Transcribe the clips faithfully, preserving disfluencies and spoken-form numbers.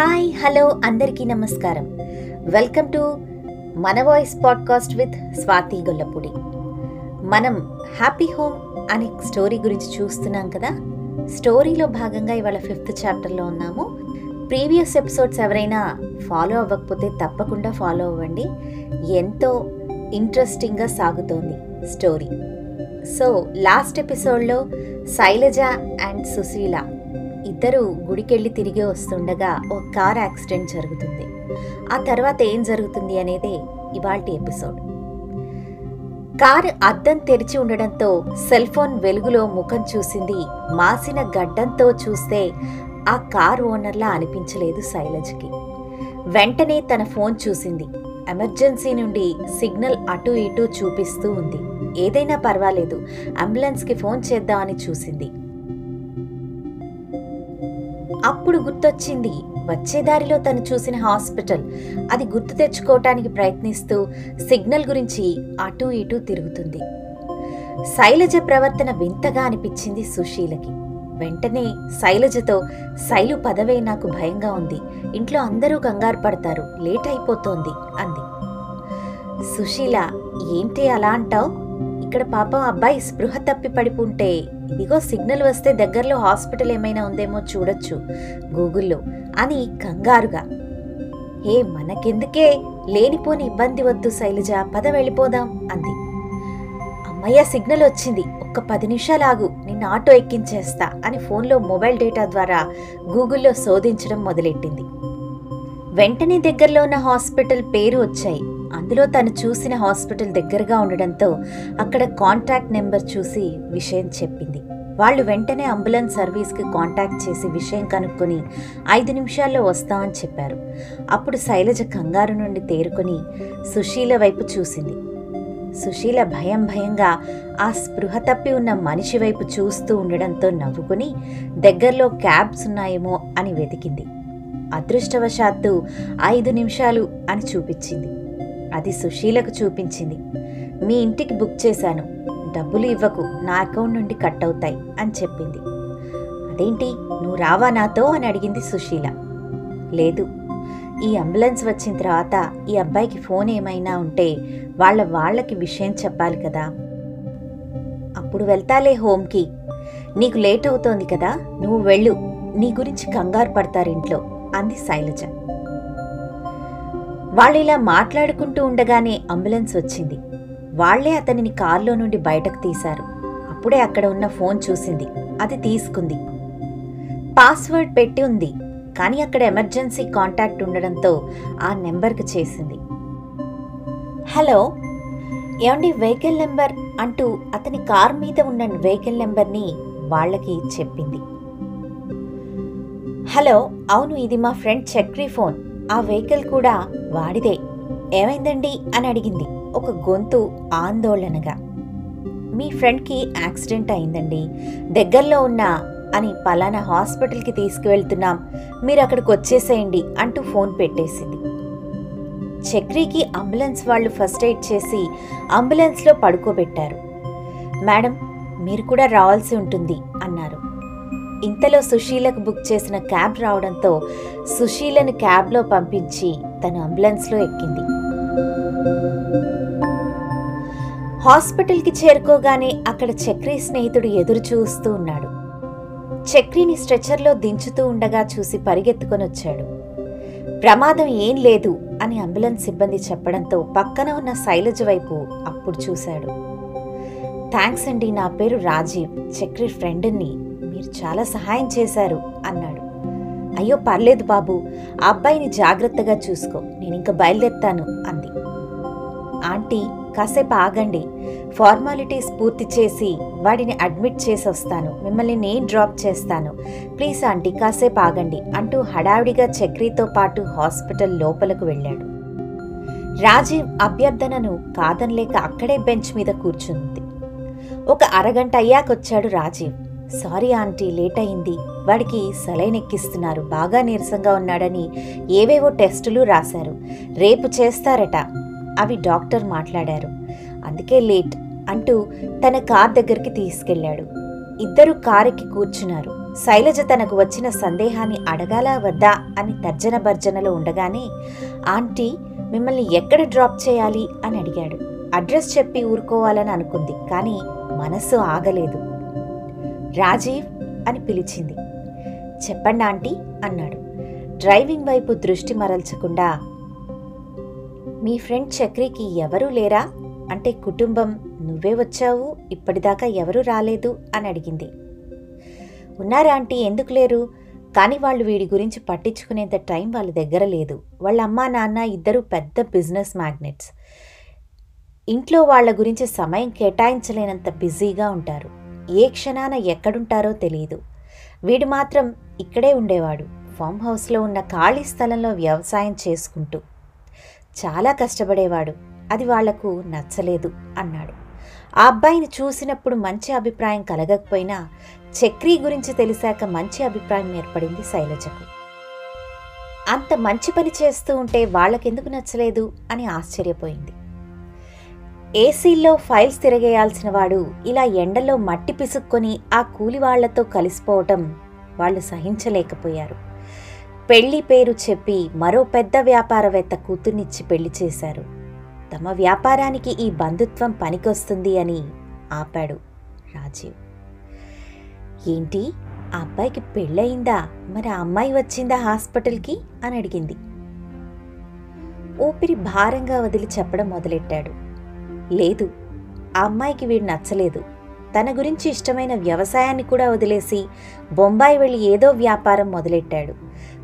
Hi hello అందరికీ నమస్కారం. Welcome to మన voice podcast with Swathi Gollapudi. మనం హ్యాపీ హోమ్ అనే స్టోరీ గురించి చూస్తున్నాం కదా. స్టోరీలో భాగంగా ఇవాళ ఫిఫ్త్ చాప్టర్లో ఉన్నాము. ప్రీవియస్ ఎపిసోడ్స్ ఎవరైనా ఫాలో అవ్వకపోతే తప్పకుండా ఫాలో అవ్వండి. ఎంతో ఇంట్రెస్టింగ్గా సాగుతోంది స్టోరీ. సో లాస్ట్ ఎపిసోడ్లో శైలజ అండ్ సుశీల ఇద్దరు గుడికెళ్ళి తిరిగి వస్తుండగా ఒక కార్ యాక్సిడెంట్ జరుగుతుంది. ఆ తర్వాత ఏం జరుగుతుంది అనేదే ఇవాల్టి ఎపిసోడ్. కారు అద్దం తెరిచి ఉండడంతో సెల్ ఫోన్ వెలుగులో ముఖం చూసింది. మాసిన గడ్డంతో చూస్తే ఆ కార్ ఓనర్లా అనిపించలేదు శైలజకి. వెంటనే తన ఫోన్ చూసింది. ఎమర్జెన్సీ నుండి సిగ్నల్ అటు ఇటు చూపిస్తూ ఉంది. ఏదైనా పర్వాలేదు, అంబులెన్స్కి ఫోన్ చేద్దామని చూసింది. అప్పుడు గుర్తొచ్చింది, వచ్చేదారిలో తను చూసిన హాస్పిటల్. అది గుర్తు తెచ్చుకోవటానికి ప్రయత్నిస్తూ సిగ్నల్ గురించి అటూ ఇటూ తిరుగుతుంది. శైలజ ప్రవర్తన వింతగా అనిపించింది సుశీలకి. వెంటనే శైలజతో, శైలు పదవే, నాకు భయంగా ఉంది, ఇంట్లో అందరూ కంగారు పడతారు, లేట్ అయిపోతోంది అంది. సుశీల, ఏంటి అలా అంటావు? ఇక్కడ పాపం అబ్బాయి స్పృహ తప్పి పడిపోంటే ఇదిగో సిగ్నల్ వస్తే దగ్గరలో హాస్పిటల్ ఏమైనా ఉందేమో చూడొచ్చు గూగుల్లో అని కంగారుగా. ఏ మనకెందుకే, లేనిపోని ఇబ్బంది వద్దు శైలజ, పద వెళ్ళిపోదాం అంది. అమ్మయ్య సిగ్నల్ వచ్చింది, ఒక్క పది నిమిషాలు ఆగు, నిన్ను ఆటో ఎక్కించేస్తా అని ఫోన్లో మొబైల్ డేటా ద్వారా గూగుల్లో శోధించడం మొదలెట్టింది. వెంటనే దగ్గరలో ఉన్న హాస్పిటల్ పేరు వచ్చాయి. అందులో తను చూసిన హాస్పిటల్ దగ్గరగా ఉండడంతో అక్కడ కాంటాక్ట్ నెంబర్ చూసి విషయం చెప్పింది. వాళ్ళు వెంటనే అంబులెన్స్ సర్వీస్కి కాంటాక్ట్ చేసి విషయం కనుక్కొని ఐదు నిమిషాల్లో వస్తామని చెప్పారు. అప్పుడు శైలజ కంగారు నుండి తేరుకొని సుశీల వైపు చూసింది. సుశీల భయం భయంగా ఆ స్పృహ తప్పి ఉన్న మనిషి వైపు చూస్తూ ఉండడంతో నవ్వుకుని దగ్గరలో క్యాబ్స్ ఉన్నాయేమో అని వెతికింది. అదృష్టవశాత్తు ఐదు నిమిషాలు అని చూపించింది. అది సుశీలకు చూపించింది. మీ ఇంటికి బుక్ చేశాను, డబ్బులు ఇవ్వకు, నా అకౌంట్ నుండి కట్ అవుతాయి అని చెప్పింది. అదేంటి, నువ్వు రావా నాతో అని అడిగింది సుశీల. లేదు, ఈ అంబులెన్స్ వచ్చిన తర్వాత ఈ అబ్బాయికి ఫోన్ ఏమైనా ఉంటే వాళ్ళ వాళ్ళకి విషయం చెప్పాలి కదా, అప్పుడు వెళ్తాలే హోమ్కి, నీకు లేట్ అవుతోంది కదా, నువ్వు వెళ్ళు, నీ గురించి కంగారు పడతారు ఇంట్లో అంది శైలజ. వాళ్ళు ఇలా మాట్లాడుకుంటూ ఉండగానే అంబులెన్స్ వచ్చింది. వాళ్లే అతనిని కారులో నుండి బయటకు తీశారు. అప్పుడే అక్కడ ఉన్న ఫోన్ చూసింది. అది తీసుకుంది. పాస్వర్డ్ పెట్టి ఉంది, కానీ అక్కడ ఎమర్జెన్సీ కాంటాక్ట్ ఉండడంతో ఆ నెంబర్కి చేసింది. హలో ఏమండి, వెహికల్ నెంబర్ అంటూ అతని కారు మీద ఉన్న వెహికల్ నెంబర్ని వాళ్ళకి చెప్పింది. హలో అవును, ఇది మా ఫ్రెండ్ చక్రి ఫోన్, ఆ వెహికల్ కూడా వాడిదే, ఏమైందండి అని అడిగింది ఒక గొంతు ఆందోళనగా. మీ ఫ్రెండ్కి యాక్సిడెంట్ అయిందండి, దగ్గరలో ఉన్న అని పలానా హాస్పిటల్కి తీసుకువెళ్తున్నాం, మీరు అక్కడికి వచ్చేసేయండి అంటూ ఫోన్ పెట్టేసింది. చక్రీకి అంబులెన్స్ వాళ్ళు ఫస్ట్ ఎయిడ్ చేసి అంబులెన్స్లో పడుకోబెట్టారు. మేడం మీరు కూడా రావాల్సి ఉంటుంది అన్నారు. ఇంతలో సుశీలకు బుక్ చేసిన క్యాబ్ రావడంతో సుశీలను క్యాబ్లో పంపించి తను అంబులెన్స్లో ఎక్కింది. హాస్పిటల్కి చేరుకోగానే అక్కడ చక్రీ స్నేహితుడు ఎదురు చూస్తూ ఉన్నాడు. చక్రీని స్ట్రెచర్లో దించుతూ ఉండగా చూసి పరిగెత్తుకొని వచ్చాడు. ప్రమాదం ఏం లేదు అని అంబులెన్స్ సిబ్బంది చెప్పడంతో పక్కన ఉన్న శైలజ వైపు అప్పుడు చూశాడు. థ్యాంక్స్ అండి, నా పేరు రాజీవ్, చక్రీ ఫ్రెండ్ని, మీరు చాలా సహాయం చేశారు అన్నాడు. అయ్యో పర్లేదు బాబు, ఆ అబ్బాయిని జాగ్రత్తగా చూసుకో, నేను ఇంకా బయలుదేరుతాను అంది. ఆంటీ కాసేపు ఆగండి, ఫార్మాలిటీస్ పూర్తి చేసి వాడిని అడ్మిట్ చేసి వస్తాను, మిమ్మల్ని నేను డ్రాప్ చేస్తాను, ప్లీజ్ ఆంటీ కాసేపు ఆగండి అంటూ హడావిడిగా చక్రీతో పాటు హాస్పిటల్ లోపలకు వెళ్ళాడు. రాజీవ్ అభ్యర్థనను కాదనలేక అక్కడే బెంచ్ మీద కూర్చుంది. ఒక అరగంట అయ్యాకొచ్చాడు రాజీవ్. సారీ ఆంటీ లేట్ అయింది, వాడికి సెలైన్ ఎక్కిస్తున్నారు, బాగా నీరసంగా ఉన్నాడని ఏవేవో టెస్టులు రాశారు, రేపు చేస్తారట, అవి డాక్టర్ మాట్లాడారు, అందుకే లేట్ అంటూ తన కార్ దగ్గరికి తీసుకెళ్లాడు. ఇద్దరు కారుకి కూర్చున్నారు. శైలజ తనకు వచ్చిన సందేహాన్ని అడగాలా వద్దా అని తర్జన భర్జనలో ఉండగానే, ఆంటీ మిమ్మల్ని ఎక్కడ డ్రాప్ చేయాలి అని అడిగాడు. అడ్రస్ చెప్పి ఊరుకోవాలని అనుకుంది, కానీ మనసు ఆగలేదు. రాజీవ్ అని పిలిచింది. చెప్పండి ఆంటీ అన్నాడు. డ్రైవింగ్ వైపు దృష్టి మరల్చకుండా, మీ ఫ్రెండ్ చక్రికి ఎవరూ లేరా? అంటే కుటుంబం, నువ్వే వచ్చావు, ఇప్పటిదాకా ఎవరూ రాలేదు అని అడిగింది. ఉన్నారా ఆంటీ, ఎందుకు లేరు, కానీ వాళ్ళు వీడి గురించి పట్టించుకునేంత టైం వాళ్ళ దగ్గర లేదు. వాళ్ళ అమ్మా నాన్న ఇద్దరు పెద్ద బిజినెస్ మ్యాగ్నెట్స్, ఇంట్లో వాళ్ళ గురించి సమయం కేటాయించలేనంత బిజీగా ఉంటారు. ఏ క్షణాన ఎక్కడుంటారో తెలియదు. వీడు మాత్రం ఇక్కడే ఉండేవాడు, ఫామ్ హౌస్లో ఉన్న ఖాళీ స్థలంలో వ్యవసాయం చేసుకుంటూ చాలా కష్టపడేవాడు. అది వాళ్లకు నచ్చలేదు అన్నాడు. ఆ అబ్బాయిని చూసినప్పుడు మంచి అభిప్రాయం కలగకపోయినా చక్రీ గురించి తెలిసాక మంచి అభిప్రాయం ఏర్పడింది శైలజకు. అంత మంచి పని చేస్తూ ఉంటే వాళ్ళకెందుకు నచ్చలేదు అని ఆశ్చర్యపోయింది. ఏసీల్లో ఫైల్స్ తిరగేయాల్సిన వాడు ఇలా ఎండలో మట్టి పిసుక్కొని ఆ కూలివాళ్లతో కలిసిపోవటం వాళ్ళు సహించలేకపోయారు. పెళ్లి పేరు చెప్పి మరో పెద్ద వ్యాపారవేత్త కూతుర్నిచ్చి పెళ్లి చేశారు. తమ వ్యాపారానికి ఈ బంధుత్వం పనికొస్తుంది అని ఆపాడు రాజీవ్. ఏంటి, ఆ అబ్బాయికి పెళ్ళయిందా? మరి ఆ అమ్మాయి వచ్చిందా హాస్పిటల్కి అని అడిగింది. ఊపిరి భారంగా వదిలి చెప్పడం మొదలెట్టాడు. లేదు, ఆ అమ్మాయికి వీడు నచ్చలేదు. తన గురించి ఇష్టమైన వ్యవసాయాన్ని కూడా వదిలేసి బొంబాయి వెళ్ళి ఏదో వ్యాపారం మొదలెట్టాడు.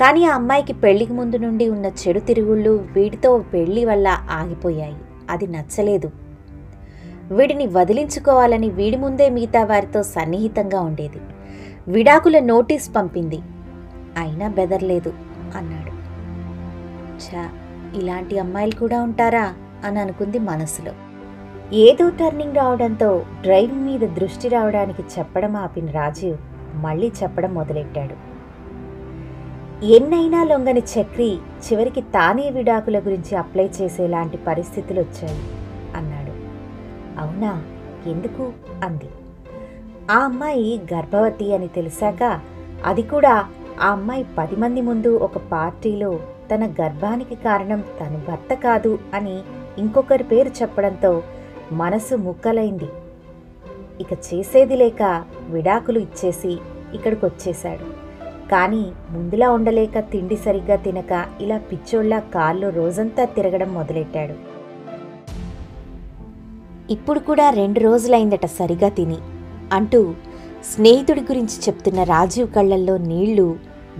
కానీ ఆ అమ్మాయికి పెళ్లికి ముందు నుండి ఉన్న చెడు తిరుగుళ్ళు వీడితో పెళ్లి వల్ల ఆగిపోయాయి. అది నచ్చలేదు. వీడిని వదిలించుకోవాలని వీడి ముందే మిగతా వారితో సన్నిహితంగా ఉండేది. విడాకుల నోటీస్ పంపింది, అయినా బెదరలేదు అన్నాడు. ఛా, ఇలాంటి అమ్మాయిలు కూడా ఉంటారా అని అనుకుంది మనసులో. ఏదో టర్నింగ్ రావడంతో డ్రైవింగ్ మీద దృష్టి రావడానికి చెప్పడం ఆపిన రాజీవ్ మళ్ళీ చెప్పడం మొదలెట్టాడు. ఎన్నైనా లొంగని చక్రి చివరికి తానే విడాకుల గురించి అప్లై చేసేలాంటి పరిస్థితులు వచ్చాయి అన్నాడు. అవునా, ఎందుకు అంది. ఆ అమ్మాయి గర్భవతి అని తెలిసాక, అది కూడా ఆ అమ్మాయి పది మంది ముందు ఒక పార్టీలో తన గర్భానికి కారణం తను భర్త కాదు అని ఇంకొకరి పేరు చెప్పడంతో మనసు ముక్కలైంది. ఇక చేసేది లేక విడాకులు ఇచ్చేసి ఇక్కడికి వచ్చేశాడు. కానీ ముందులా ఉండలేక తిండి సరిగ్గా తినక ఇలా పిచ్చోళ్ళ కాళ్ళు రోజంతా తిరగడం మొదలెట్టాడు. ఇప్పుడు కూడా రెండు రోజులైందట సరిగా తిని అంటూ స్నేహితుడి గురించి చెప్తున్న రాజీవ్ కళ్ళల్లో నీళ్లు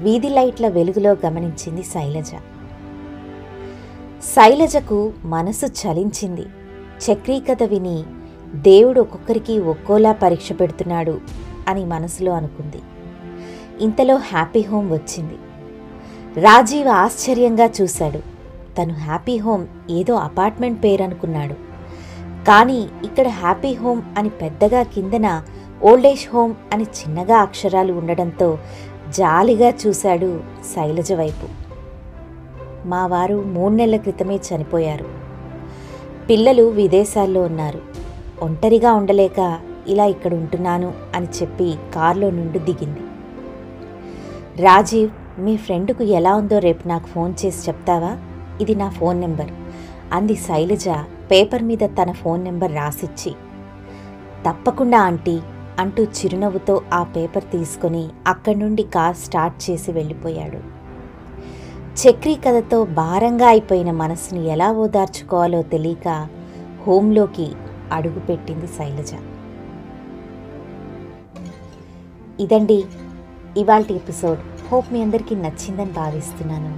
వీధి లైట్ల వెలుగులో గమనించింది శైలజ. శైలజకు మనసు చలించింది. చక్రీ కథ విని దేవుడు ఒక్కొక్కరికి ఒక్కోలా పరీక్ష పెడుతున్నాడు అని మనసులో అనుకుంది. ఇంతలో హ్యాపీ హోమ్ వచ్చింది. రాజీవ్ ఆశ్చర్యంగా చూశాడు. తను హ్యాపీ హోమ్ ఏదో అపార్ట్మెంట్ పేరు అనుకున్నాడు, కానీ ఇక్కడ హ్యాపీ హోమ్ అని పెద్దగా, కిందన ఓల్డేజ్ హోమ్ అని చిన్నగా అక్షరాలు ఉండడంతో జాలిగా చూశాడు శైలజ వైపు. మా వారు మూడు నెలల క్రితమే చనిపోయారు. పిల్లలు విదేశాల్లో ఉన్నారు. ఒంటరిగా ఉండలేక ఇలా ఇక్కడ ఉంటున్నాను అని చెప్పి కారులో నుండి దిగింది. రాజీవ్, మీ ఫ్రెండ్కు ఎలా ఉందో రేపు నాకు ఫోన్ చేసి చెప్తావా? ఇది నా ఫోన్ నెంబర్ అంది శైలజ పేపర్ మీద తన ఫోన్ నెంబర్ రాసిచ్చి. తప్పకుండా ఆంటీ అంటూ చిరునవ్వుతో ఆ పేపర్ తీసుకొని అక్కడి నుండి కార్ స్టార్ట్ చేసి వెళ్ళిపోయాడు. చక్రీ కథతో భారంగా అయిపోయిన మనసుని ఎలా ఓదార్చుకోవాలో తెలియక హోంలోకి అడుగుపెట్టింది శైలజ. ఇదండి ఇవాల్టి ఎపిసోడ్. హోప్ మీ అందరికీ నచ్చిందని భావిస్తున్నాను.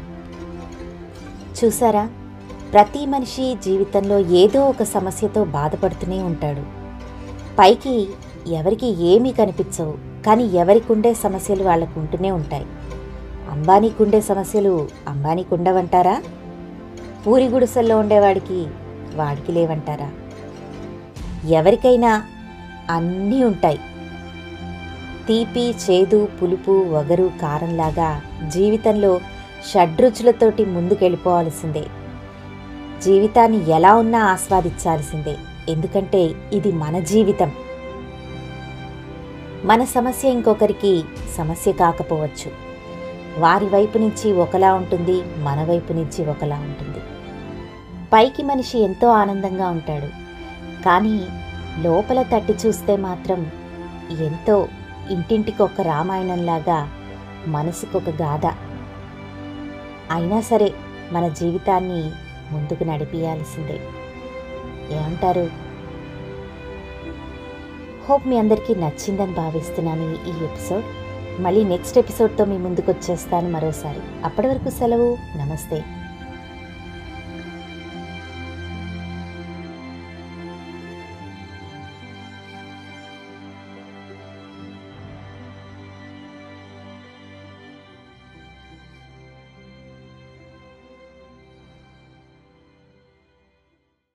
చూసారా, ప్రతి మనిషి జీవితంలో ఏదో ఒక సమస్యతో బాధపడుతూనే ఉంటాడు. పైకి ఎవరికి ఏమీ కనిపించవు, కానీ ఎవరికి ఉండే సమస్యలు వాళ్ళకు ఉంటూనే ఉంటాయి. అంబానీకుండే సమస్యలు అంబానీకుండవంటారా? పూరి గుడిసెల్లో ఉండేవాడికి వాడికి లేవంటారా? ఎవరికైనా అన్నీ ఉంటాయి. తీపి, చేదు, పులుపు, వగరు, కారంలాగా జీవితంలో షడ్రుచులతోటి ముందుకెళ్ళిపోవాల్సిందే. జీవితాన్ని ఎలా ఉన్నా ఆస్వాదించాల్సిందే, ఎందుకంటే ఇది మన జీవితం. మన సమస్య ఇంకొకరికి సమస్య కాకపోవచ్చు. వారి వైపు నుంచి ఒకలా ఉంటుంది, మన వైపు నుంచి ఒకలా ఉంటుంది. పైకి మనిషి ఎంతో ఆనందంగా ఉంటాడు, కానీ లోపల తట్టి చూస్తే మాత్రం ఎంతో ఇంటింటికి ఒక రామాయణంలాగా, మనసుకొక గాథ. అయినా సరే మన జీవితాన్ని ముందుకు నడిపియాల్సిందే. ఏమంటారు? హోప్ మీ అందరికీ నచ్చిందని భావిస్తున్నాను ఈ ఎపిసోడ్. మళ్ళీ నెక్స్ట్ ఎపిసోడ్తో మీ ముందుకు వచ్చేస్తాను మరోసారి. అప్పటి వరకు సెలవు. నమస్తే.